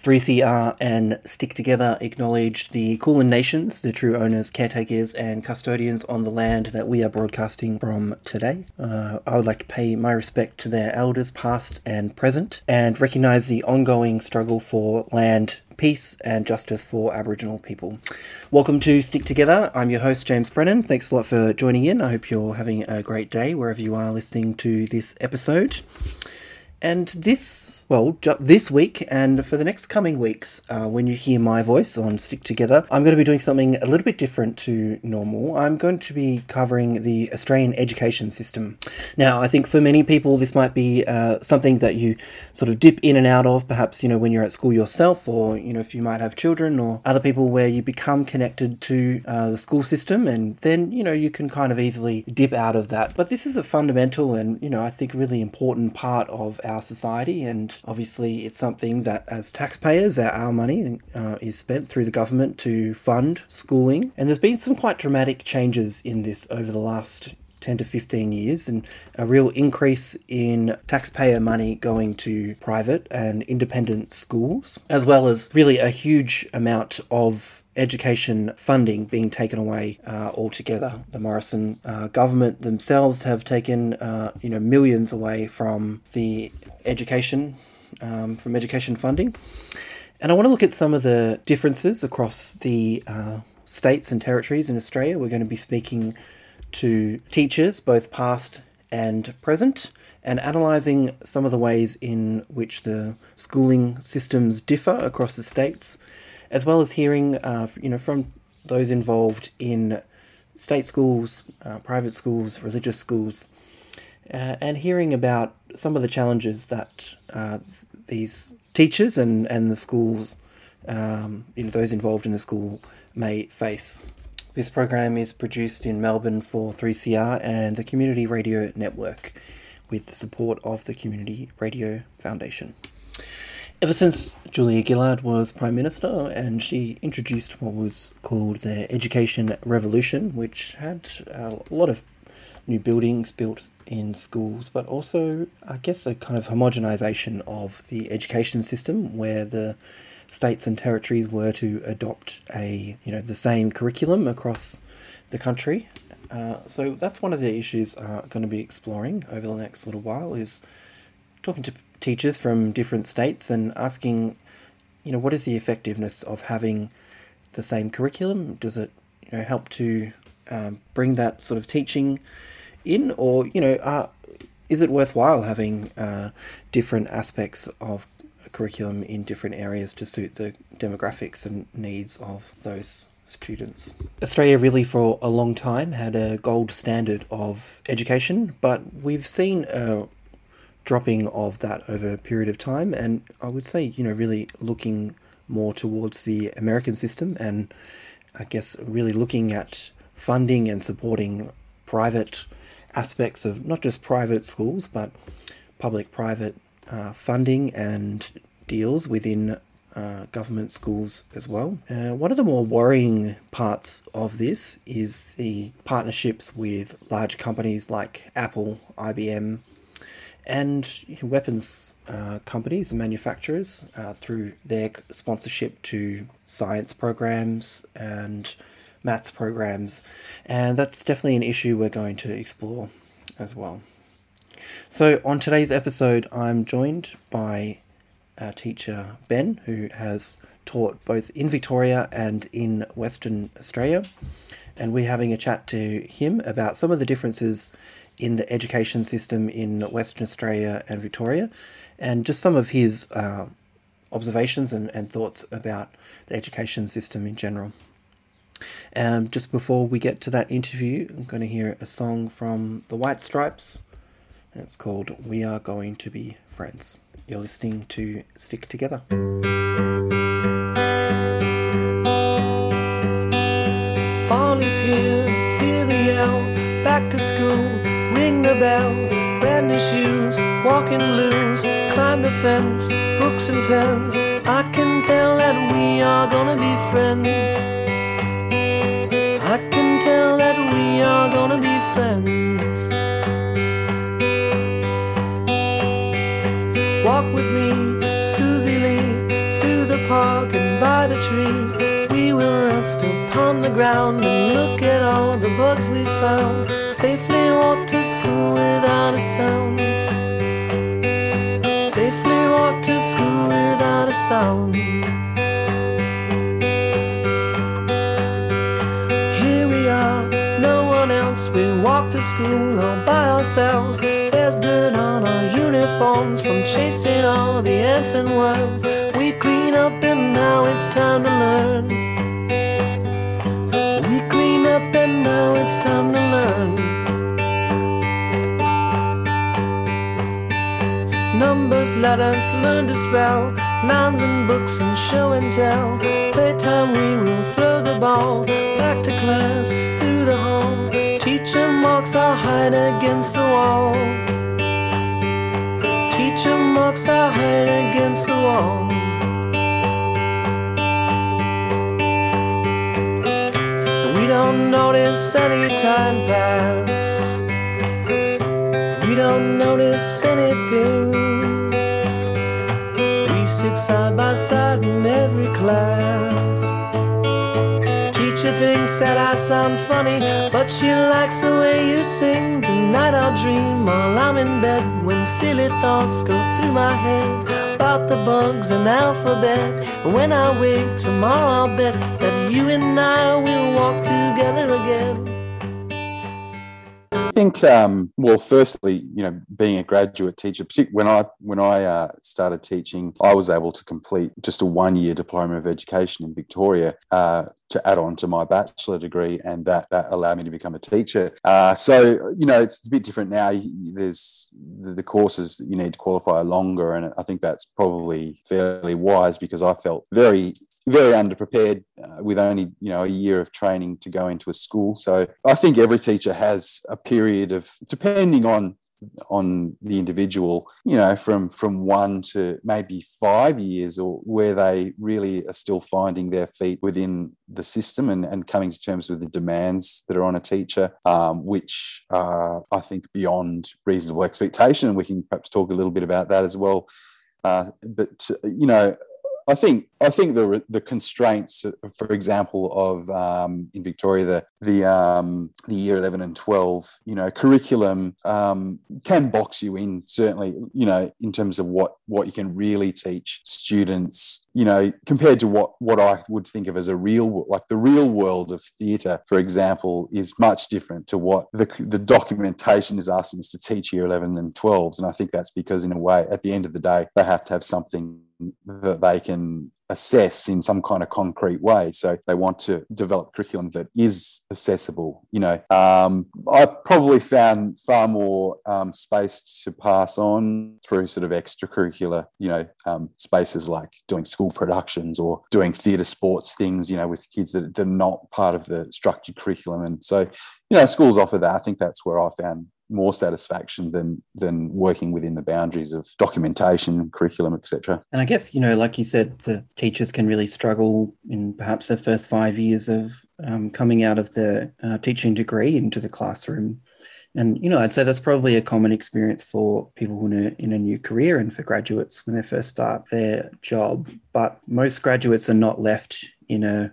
3CR and Stick Together acknowledge the Kulin Nations, the true owners, caretakers and custodians on the land that we are broadcasting from today. I would like to pay my respect to their elders past and present and recognise the ongoing struggle for land, peace and justice for Aboriginal people. Welcome to Stick Together. I'm your host, James Brennan. Thanks a lot for joining in. I hope you're having a great day wherever you are listening to this episode. And this week and for the next coming weeks, when you hear my voice on Stick Together, I'm going to be doing something a little bit different to normal. I'm going to be covering the Australian education system. Now, I think for many people, this might be something that you sort of dip in and out of, perhaps, when you're at school yourself or, if you might have children or other people where you become connected to the school system and then, you can kind of easily dip out of that. But this is a fundamental and, I think really important part of our society, and obviously it's something that as taxpayers our money is spent through the government to fund schooling, and there's been some quite dramatic changes in this over the last 10 to 15 years and a real increase in taxpayer money going to private and independent schools, as well as really a huge amount of education funding being taken away altogether. The Morrison government themselves have taken, millions away from the education, from education funding. And I want to look at some of the differences across the states and territories in Australia. We're going to be speaking to teachers, both past and present, and analysing some of the ways in which the schooling systems differ across the states, as well as hearing, from those involved in state schools, private schools, religious schools, and hearing about some of the challenges that these teachers and the schools, those involved in the school may face. This program is produced in Melbourne for 3CR and the Community Radio Network with the support of the Community Radio Foundation. Ever since Julia Gillard was Prime Minister and she introduced what was called the Education Revolution, which had a lot of new buildings built in schools, but also, I guess, a kind of homogenisation of the education system where the states and territories were to adopt the same curriculum across the country. So that's one of the issues I'm going to be exploring over the next little while, is talking to teachers from different states and asking, what is the effectiveness of having the same curriculum? Does it, help to bring that sort of teaching in, or, is it worthwhile having different aspects of curriculum in different areas to suit the demographics and needs of those students? Australia really for a long time had a gold standard of education, but we've seen a dropping of that over a period of time, and I would say, really looking more towards the American system, and I guess really looking at funding and supporting private aspects of not just private schools, but public-private funding and deals within government schools as well. One of the more worrying parts of this is the partnerships with large companies like Apple, IBM, and weapons companies and manufacturers through their sponsorship to science programs and maths programs. And that's definitely an issue we're going to explore as well. So on today's episode, I'm joined by our teacher, Ben, who has taught both in Victoria and in Western Australia. And we're having a chat to him about some of the differences in the education system in Western Australia and Victoria, and just some of his observations and thoughts about the education system in general. Just before we get to that interview, I'm going to hear a song from The White Stripes. It's called We Are Going To Be Friends. You're listening to Stick Together. Fall is here, hear the yell. Back to school, ring the bell. Brand new shoes, walking blues. Climb the fence, books and pens. I can tell that we are gonna be friends. I can tell that we are gonna be friends. Walk with me, Susie Lee, through the park and by the tree. We will rest upon the ground and look at all the bugs we found. Safely walk to school without a sound. Safely walk to school without a sound. Here we are, no one else. We walk to school all by ourselves. There's dirt on our uniforms from chasing all the ants and worms. We clean up and now it's time to learn. We clean up and now it's time to learn. Numbers, letters, learn to spell, nouns and books and show and tell. Playtime, we will throw the ball back to class, through the hall. Teacher marks our height against the wall. Teacher marks our height against the wall. We don't notice any time pass. We don't notice anything. Sit side by side in every class. Teacher thinks that I sound funny, but she likes the way you sing. Tonight I'll dream while I'm in bed, when silly thoughts go through my head about the bugs and alphabet. When I wake tomorrow, I'll bet that you and I will walk together again. I think, well, firstly, you know, being a graduate teacher, particularly when I started teaching, I was able to complete just a one-year diploma of education in Victoria to add on to my bachelor degree, and that allowed me to become a teacher. So, you know, it's a bit different now. There's the courses you need to qualify longer, and I think that's probably fairly wise, because I felt very, very underprepared with only, you know, a year of training to go into a school. So I think every teacher has a period of, depending on the individual, you know, from 1 to maybe 5 years, or where they really are still finding their feet within the system and coming to terms with the demands that are on a teacher, which are, I think, beyond reasonable expectation. And we can perhaps talk a little bit about that as well. But, you know, I think the constraints, for example, of in Victoria the year 11 and 12, you know, curriculum can box you in, certainly, you know, in terms of what you can really teach students, you know, compared to what I would think of as a real, like the real world of theatre, for example, is much different to what the documentation is asking us to teach year 11 and 12s. And I think that's because, in a way, at the end of the day, they have to have something that they can assess in some kind of concrete way. So they want to develop curriculum that is accessible. You know, I probably found far more space to pass on through sort of extracurricular, you know, spaces like doing school productions or doing theatre sports things, you know, with kids that are not part of the structured curriculum. And so, you know, schools offer that. I think that's where I found more satisfaction than working within the boundaries of documentation, curriculum, etc. And I guess, you know, like you said, the teachers can really struggle in perhaps their first 5 years of coming out of the teaching degree into the classroom. And, you know, I'd say that's probably a common experience for people in a new career and for graduates when they first start their job. But most graduates are not left in a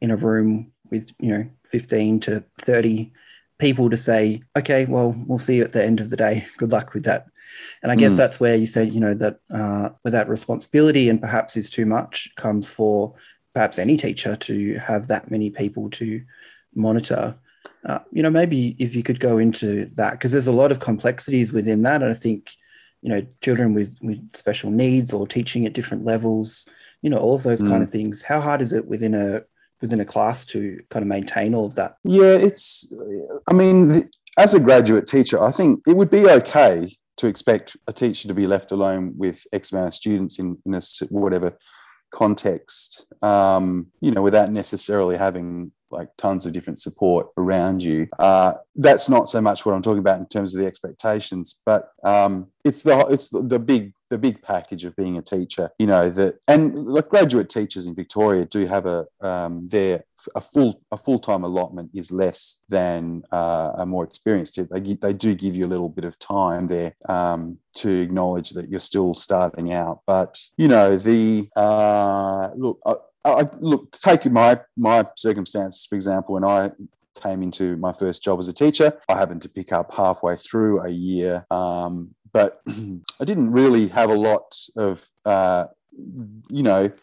room with, you know, 15 to 30 people to say, okay, well, we'll see you at the end of the day. Good luck with that. And I guess that's where you say, you know, that where that responsibility and perhaps is too much comes for perhaps any teacher to have that many people to monitor. You know, maybe if you could go into that, because there's a lot of complexities within that. And I think, you know, children with special needs or teaching at different levels, you know, all of those kind of things. How hard is it within a class to kind of maintain all of that? Yeah, it's, I mean, as a graduate teacher, I think it would be okay to expect a teacher to be left alone with X amount of students in a whatever context, you know, without necessarily having like tons of different support around you. That's not so much what I'm talking about in terms of the expectations, but it's the big package of being a teacher, you know, that, and like graduate teachers in Victoria do have a full-time allotment is less than a more experienced. They do give you a little bit of time there to acknowledge that you're still starting out. But, you know, take my circumstances, for example, when I came into my first job as a teacher, I happened to pick up halfway through a year, but I didn't really have a lot of,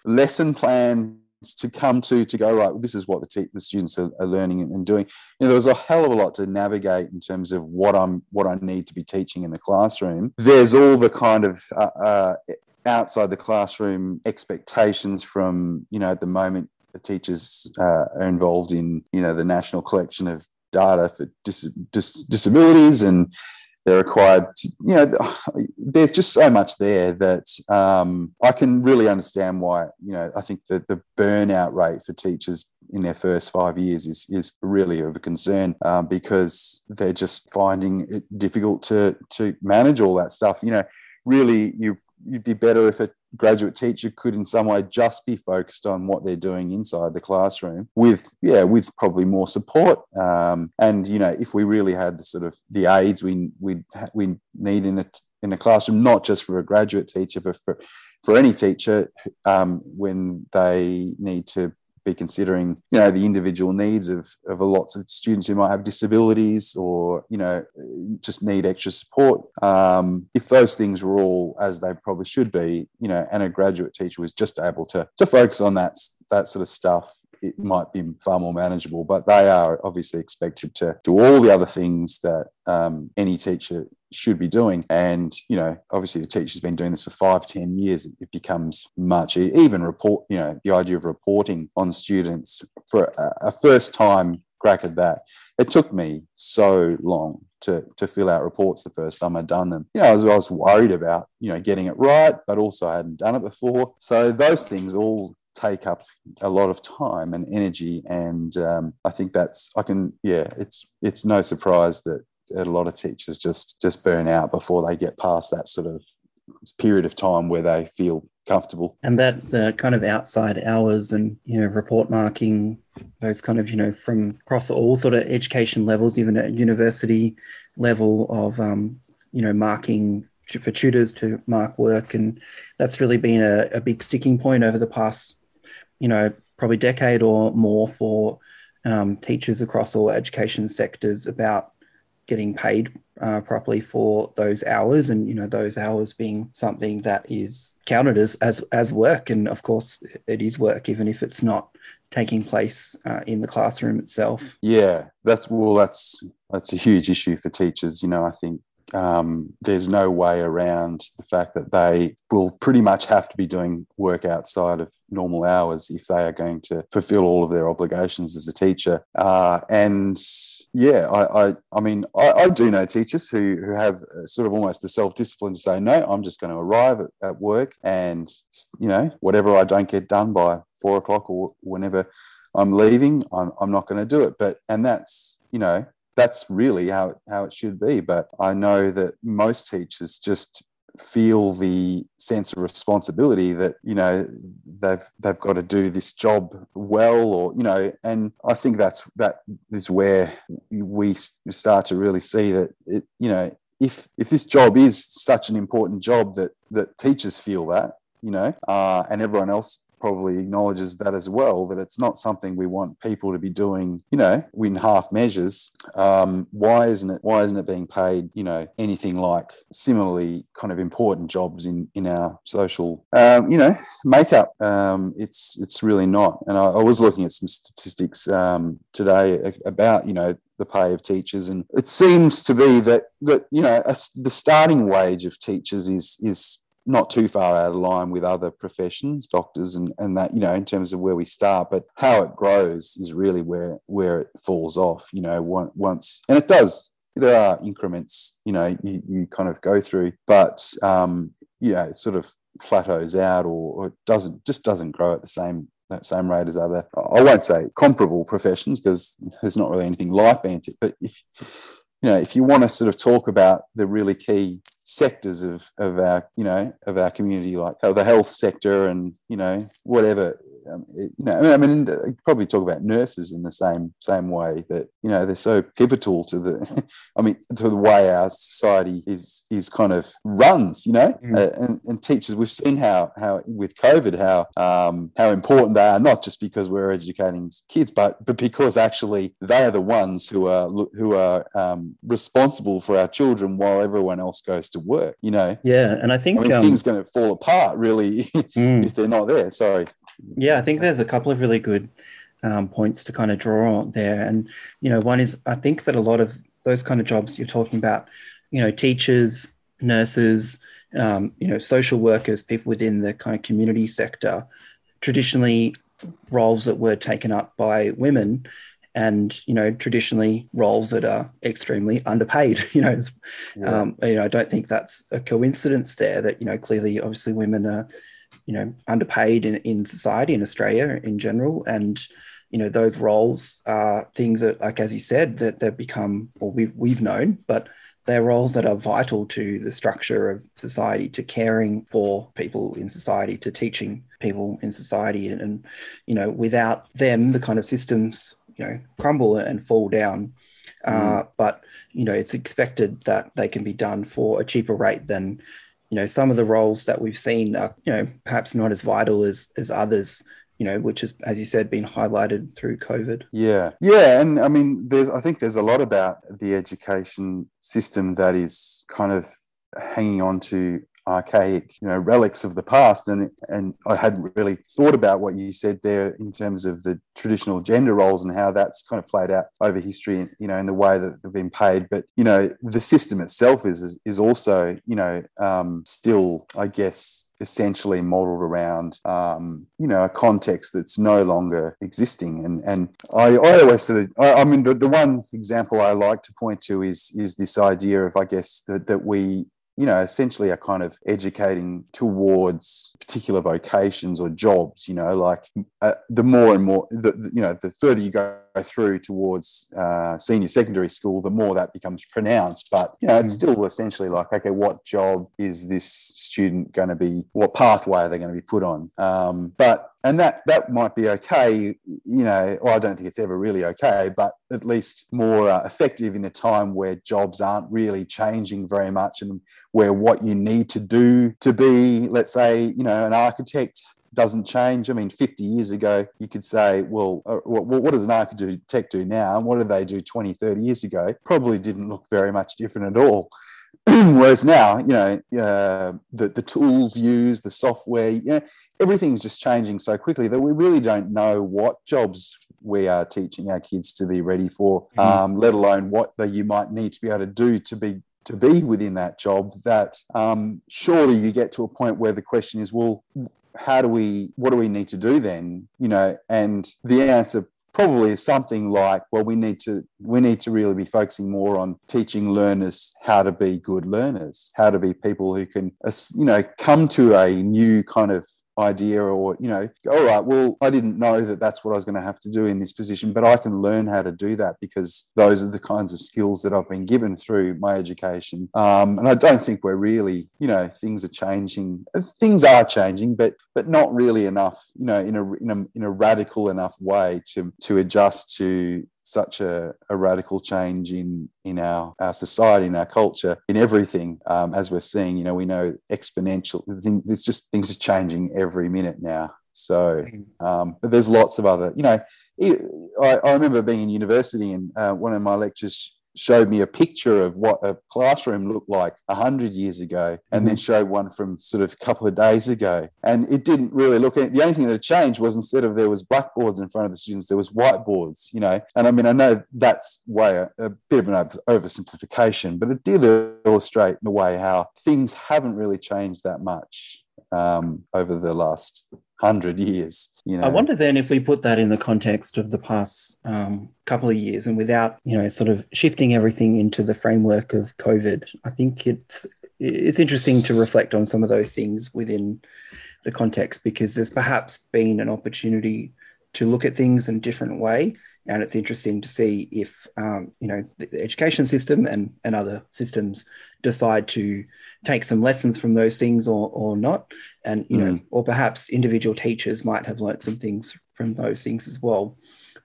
lesson plans to come to go, right, this is what the students are learning and doing. You know, there was a hell of a lot to navigate in terms of what I need to be teaching in the classroom. There's all the kind of outside the classroom expectations from, you know, at the moment the teachers are involved in, you know, the national collection of data for disabilities, and they're required to, you know, there's just so much there that I can really understand why, you know, I think that the burnout rate for teachers in their first 5 years is really of a concern, because they're just finding it difficult to manage all that stuff. You know, really you'd be better if a graduate teacher could in some way just be focused on what they're doing inside the classroom with probably more support. And, you know, if we really had the sort of the aids we need in a classroom, not just for a graduate teacher, but for any teacher, when they need to be considering, you know, the individual needs of lots of students who might have disabilities or, you know, just need extra support. If those things were all as they probably should be, you know, and a graduate teacher was just able to focus on that sort of stuff, it might be far more manageable. But they are obviously expected to do all the other things that any teacher should be doing. And, you know, obviously the teacher's been doing this for 5-10 years. It becomes much, even report, you know, the idea of reporting on students for a first time crack at that. It took me so long to fill out reports the first time I'd done them. You know, I was worried about, you know, getting it right, but also I hadn't done it before. So those things all take up a lot of time and energy. And I think it's no surprise that a lot of teachers just burn out before they get past that sort of period of time where they feel comfortable. And that the kind of outside hours and, you know, report marking, those kind of, you know, from across all sort of education levels, even at university level of, you know, marking for tutors to mark work. And that's really been a big sticking point over the past, you know, probably decade or more for teachers across all education sectors about getting paid properly for those hours, and, you know, those hours being something that is counted as work. And of course it is work, even if it's not taking place in the classroom itself. Yeah, that's a huge issue for teachers. You know, I think there's no way around the fact that they will pretty much have to be doing work outside of normal hours if they are going to fulfill all of their obligations as a teacher. I do know teachers who have sort of almost the self-discipline to say, no, I'm just going to arrive at work and, you know, whatever I don't get done by 4 o'clock or whenever I'm leaving, I'm not going to do it. And that's, you know, that's really how it should be. But I know that most teachers just feel the sense of responsibility that, you know, they've got to do this job well, or, you know, and I think that is where we start to really see that it, you know, if this job is such an important job that teachers feel that, you know, and everyone else probably acknowledges that as well, that it's not something we want people to be doing, you know, in half measures. Why isn't it being paid, you know, anything like similarly kind of important jobs in our social you know, makeup? It's really not. And I was looking at some statistics today about, you know, the pay of teachers, and it seems to be that you know, the starting wage of teachers is not too far out of line with other professions, doctors and that, you know, in terms of where we start. But how it grows is really where it falls off, you know, once. And it does, there are increments, you know, you kind of go through, but yeah, it sort of plateaus out or doesn't grow at the same that same rate as other, I won't say comparable professions, because there's not really anything like being tech. But if you want to sort of talk about the really key sectors of our community, like the health sector and, whatever, I mean, probably talk about nurses in the same way that, they're so pivotal to the way our society is kind of runs, mm-hmm. And teachers, we've seen how with COVID, how important they are, not just because we're educating kids, but because actually they are the ones who are responsible for our children while everyone else goes to work, Yeah. And I think things going to fall apart really if they're not there. Sorry. Yeah, I think there's a couple of really good points to kind of draw on there. And, one is, I think that a lot of those kind of jobs you're talking about, teachers, nurses, social workers, people within the kind of community sector, traditionally roles that were taken up by women and, traditionally roles that are extremely underpaid. I don't think that's a coincidence there that, clearly, obviously women are, underpaid in society, in Australia in general. And, those roles are things that, like, as you said, that they've become, or we've known, but they're roles that are vital to the structure of society, to caring for people in society, to teaching people in society. And without them, the kind of systems, crumble and fall down. But, it's expected that they can be done for a cheaper rate than, some of the roles that we've seen are, perhaps not as vital as others, which has, as you said, been highlighted through COVID. Yeah. Yeah. And I mean, I think there's a lot about the education system that is kind of hanging on to archaic, relics of the past. And I hadn't really thought about what you said there in terms of the traditional gender roles and how that's kind of played out over history, in the way that they've been paid. But, the system itself is also, still, I guess, essentially modeled around, a context that's no longer existing. And I always the one example I like to point to is this idea of, I guess, that we, essentially are kind of educating towards particular vocations or jobs, the more and more, the further you go through towards senior secondary school, the more that becomes pronounced. But, it's still essentially like, okay, what job is this student going to be, what pathway are they going to be put on? And that might be okay, well, I don't think it's ever really okay, but at least more effective in a time where jobs aren't really changing very much and where what you need to do to be, let's say, an architect doesn't change. I mean, 50 years ago, you could say, well, what does an architect do now? And what did they do 20, 30 years ago? Probably didn't look very much different at all. Whereas now, the tools used, the software, everything's just changing so quickly that we really don't know what jobs we are teaching our kids to be ready for, let alone what you might need to be able to do to be within that job. That surely you get to a point where the question is, well, what do we need to do then? And the answer probably is something like, well, we need to really be focusing more on teaching learners how to be good learners, how to be people who can, come to a new kind of idea or, all right, well, I didn't know that that's what I was going to have to do in this position, but I can learn how to do that because those are the kinds of skills that I've been given through my education. And I don't think we're really, things are changing. Things are changing, but not really enough, in a radical enough way to adjust to such a radical change in our society, in our culture, in everything, as we're seeing, we know exponential. It's just things are changing every minute now. So, but there's lots of other, I remember being in university and one of my lectures showed me a picture of what a classroom looked like 100 years ago and then showed one from sort of a couple of days ago. And it didn't really look at it. The only thing that changed was instead of there was blackboards in front of the students, there was whiteboards, And I mean, I know that's a bit of an oversimplification, but it did illustrate in a way how things haven't really changed that much over the last 100 years. I wonder then if we put that in the context of the past couple of years and without, sort of shifting everything into the framework of COVID, I think it's interesting to reflect on some of those things within the context, because there's perhaps been an opportunity to look at things in a different way. And it's interesting to see if, you know, the education system and other systems decide to take some lessons from those things or not. And, you know, or perhaps individual teachers might have learned some things from those things as well.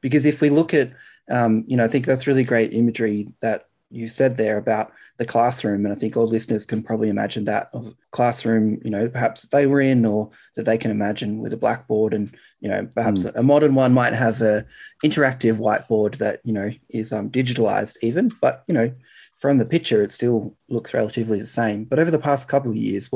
Because if we look at, you know, I think that's really great imagery that you said there about the classroom. And I think all listeners can probably imagine that of classroom, you know, perhaps they were in, or that they can imagine with a blackboard. And, you know, perhaps a modern one might have an interactive whiteboard that, you know, is digitalized even. But, you know, from the picture, it still looks relatively the same. But over the past couple of years,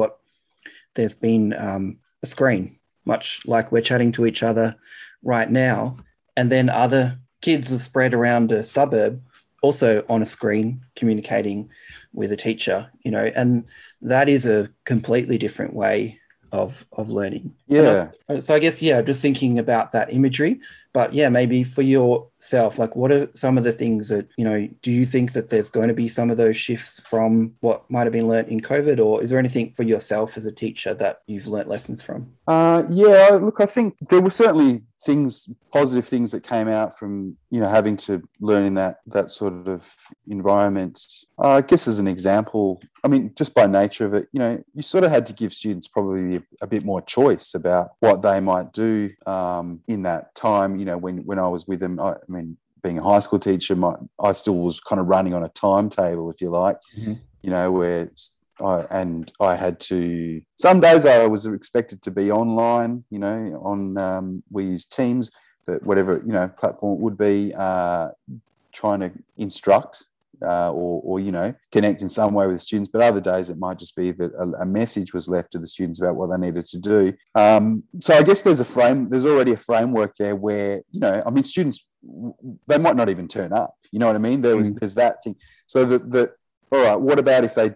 there's been a screen, much like we're chatting to each other right now. And then other kids are spread around a suburb, also on a screen, communicating with a teacher, you know, and that is a completely different way of learning. Yeah. So I guess, yeah, just thinking about that imagery, but yeah, maybe for yourself, like what are some of the things that, you know, do you think that there's going to be some of those shifts from what might've been learnt in COVID, or is there anything for yourself as a teacher that you've learnt lessons from? Yeah, look, I think there were certainly things, positive things that came out from, you know, having to learn in that sort of environment. I guess as an example, I mean, just by nature of it, you know, you sort of had to give students probably a bit more choice about what they might do in that time. You know, when I was with them, I mean, being a high school teacher, I still was kind of running on a timetable, if you like, you know, where... I had to, some days I was expected to be online, you know, on, we use Teams, but whatever, you know, platform it would be, trying to instruct or, you know, connect in some way with students. But other days it might just be that a message was left to the students about what they needed to do. So I guess there's already a framework there where, you know, I mean, students, they might not even turn up, you know what I mean? There's that thing. So all right, what about if they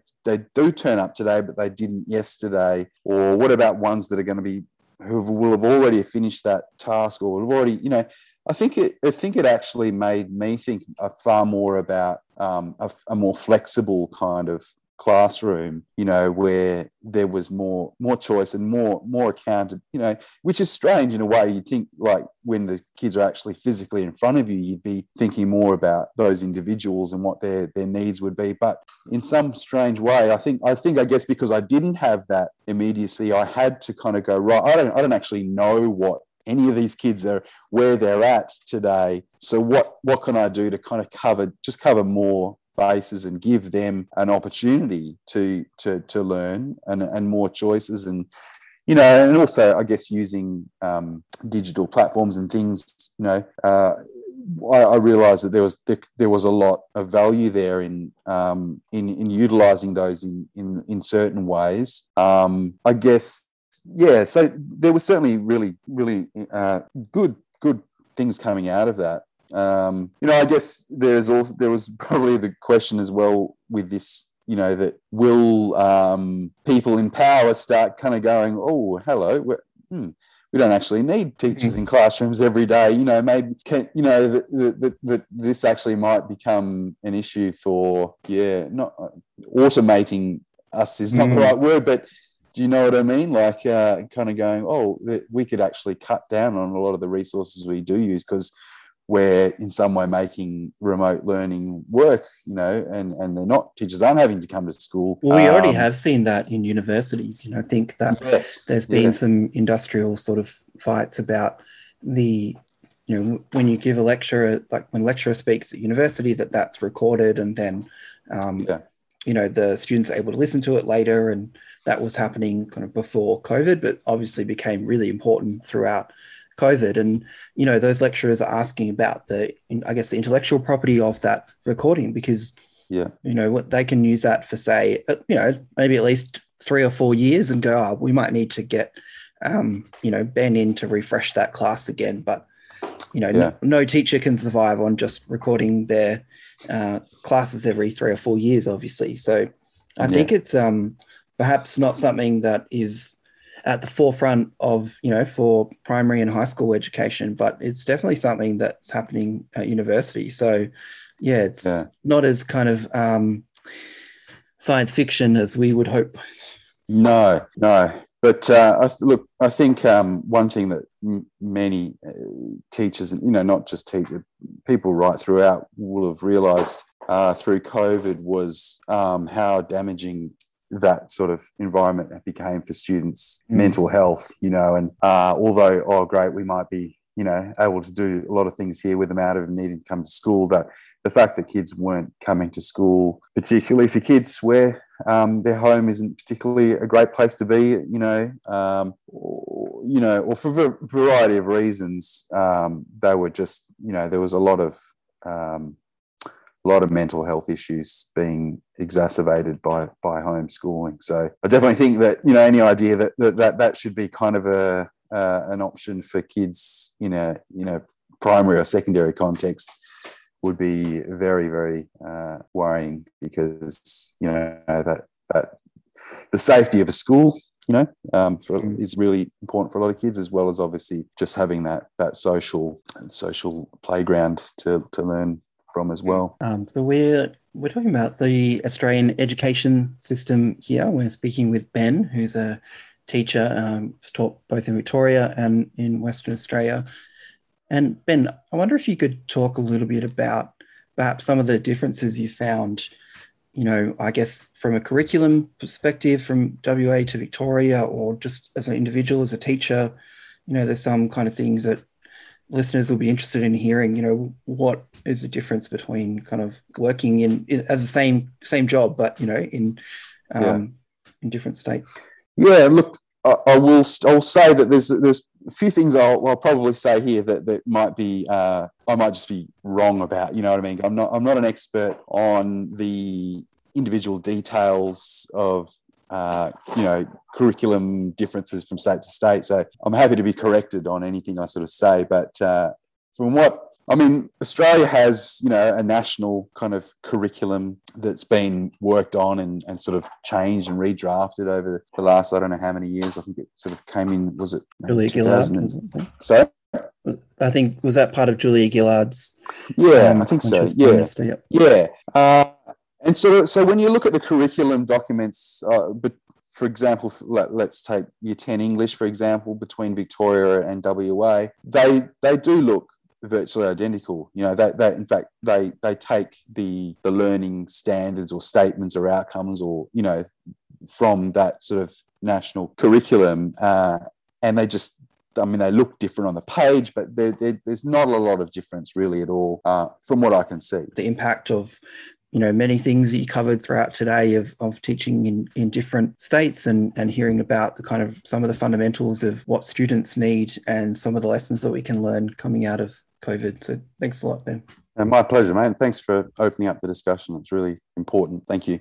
do turn up today, but they didn't yesterday? Or what about ones that are going to be, who will have already finished that task or have already, you know, I think it actually made me think far more about a more flexible kind of classroom, you know, where there was more choice and more accountability, you know, which is strange in a way. You'd think, like, when the kids are actually physically in front of you, you'd be thinking more about those individuals and what their needs would be. But in some strange way, I think I guess because I didn't have that immediacy, I had to kind of go, right, I don't actually know what any of these kids are, where they're at today, so what can I do to kind of cover more bases and give them an opportunity to learn and more choices, and, you know, and also I guess using digital platforms and things, you know, I realized that there was a lot of value there in utilizing those in certain ways. I guess, yeah, so there were certainly really good things coming out of that. You know, I guess there was probably the question as well with this, you know, that will people in power start kind of going, oh, hello, we don't actually need teachers in classrooms every day. You know, maybe, you know, that this actually might become an issue for, yeah, not automating us is not the right word, but do you know what I mean? Like kind of going, oh, we could actually cut down on a lot of the resources we do use because we're in some way making remote learning work, you know, and they're not, teachers aren't having to come to school. Well, we already have seen that in universities, you know. I think that there's been some industrial sort of fights about the, you know, when you give a lecture, like when a lecturer speaks at university, that's recorded, and then, you know, the students are able to listen to it later, and that was happening kind of before COVID, but obviously became really important throughout COVID. And, you know, those lecturers are asking about the intellectual property of that recording, because, you know, what they can use that for, say, you know, maybe at least 3 or 4 years and go, oh, we might need to get, you know, Ben in to refresh that class again. But, you know, no teacher can survive on just recording their classes every 3 or 4 years, obviously. So I think it's perhaps not something that is at the forefront of, you know, for primary and high school education, but it's definitely something that's happening at university. So, yeah, it's not as kind of science fiction as we would hope. No, But look, I think one thing that many teachers, you know, not just teachers, people right throughout will have realised through COVID was how damaging that sort of environment became for students' mental health, you know. And although, oh, great, we might be, you know, able to do a lot of things here with them out of needing to come to school, that the fact that kids weren't coming to school, particularly for kids where their home isn't particularly a great place to be, you know, or for a variety of reasons, they were just, you know, there was a lot of mental health issues being exacerbated by homeschooling. So I definitely think that, you know, any idea that should be kind of an option for kids in a, you know, primary or secondary context would be very, very worrying, because, you know, that the safety of a school, you know, is really important for a lot of kids, as well as obviously just having that social playground to learn from as well. So we're talking about the Australian education system here. We're speaking with Ben, who's a teacher, who's taught both in Victoria and in Western Australia. And Ben, I wonder if you could talk a little bit about perhaps some of the differences you found, you know, I guess from a curriculum perspective, from WA to Victoria, or just as an individual, as a teacher. You know, there's some kind of things that listeners will be interested in hearing, you know, what is the difference between kind of working in as the same job, but, you know, in different states. Yeah, look, I'll say that there's a few things I'll probably say here that might be I might just be wrong about, you know what I mean? I'm not an expert on the individual details of you know, curriculum differences from state to state, so I'm happy to be corrected on anything I sort of say. But from what I mean, Australia has, you know, a national kind of curriculum that's been worked on and sort of changed and redrafted over the last, I don't know how many years. I think it sort of came in, was it Julia Gillard? So I think, was that part of Julia Gillard's? Yeah, I think so. Yeah, Minister, yep. Yeah. And so when you look at the curriculum documents, but for example, let's take Year 10 English, for example, between Victoria and WA, they do look virtually identical. You know, that in fact they take the learning standards or statements or outcomes, or, you know, from that sort of national curriculum, and they just, I mean, they look different on the page, but there's not a lot of difference really at all, from what I can see. The impact of, you know, many things that you covered throughout today of teaching in different states and hearing about the kind of some of the fundamentals of what students need and some of the lessons that we can learn coming out of COVID. So thanks a lot, Ben. And my pleasure, mate. Thanks for opening up the discussion. It's really important. Thank you.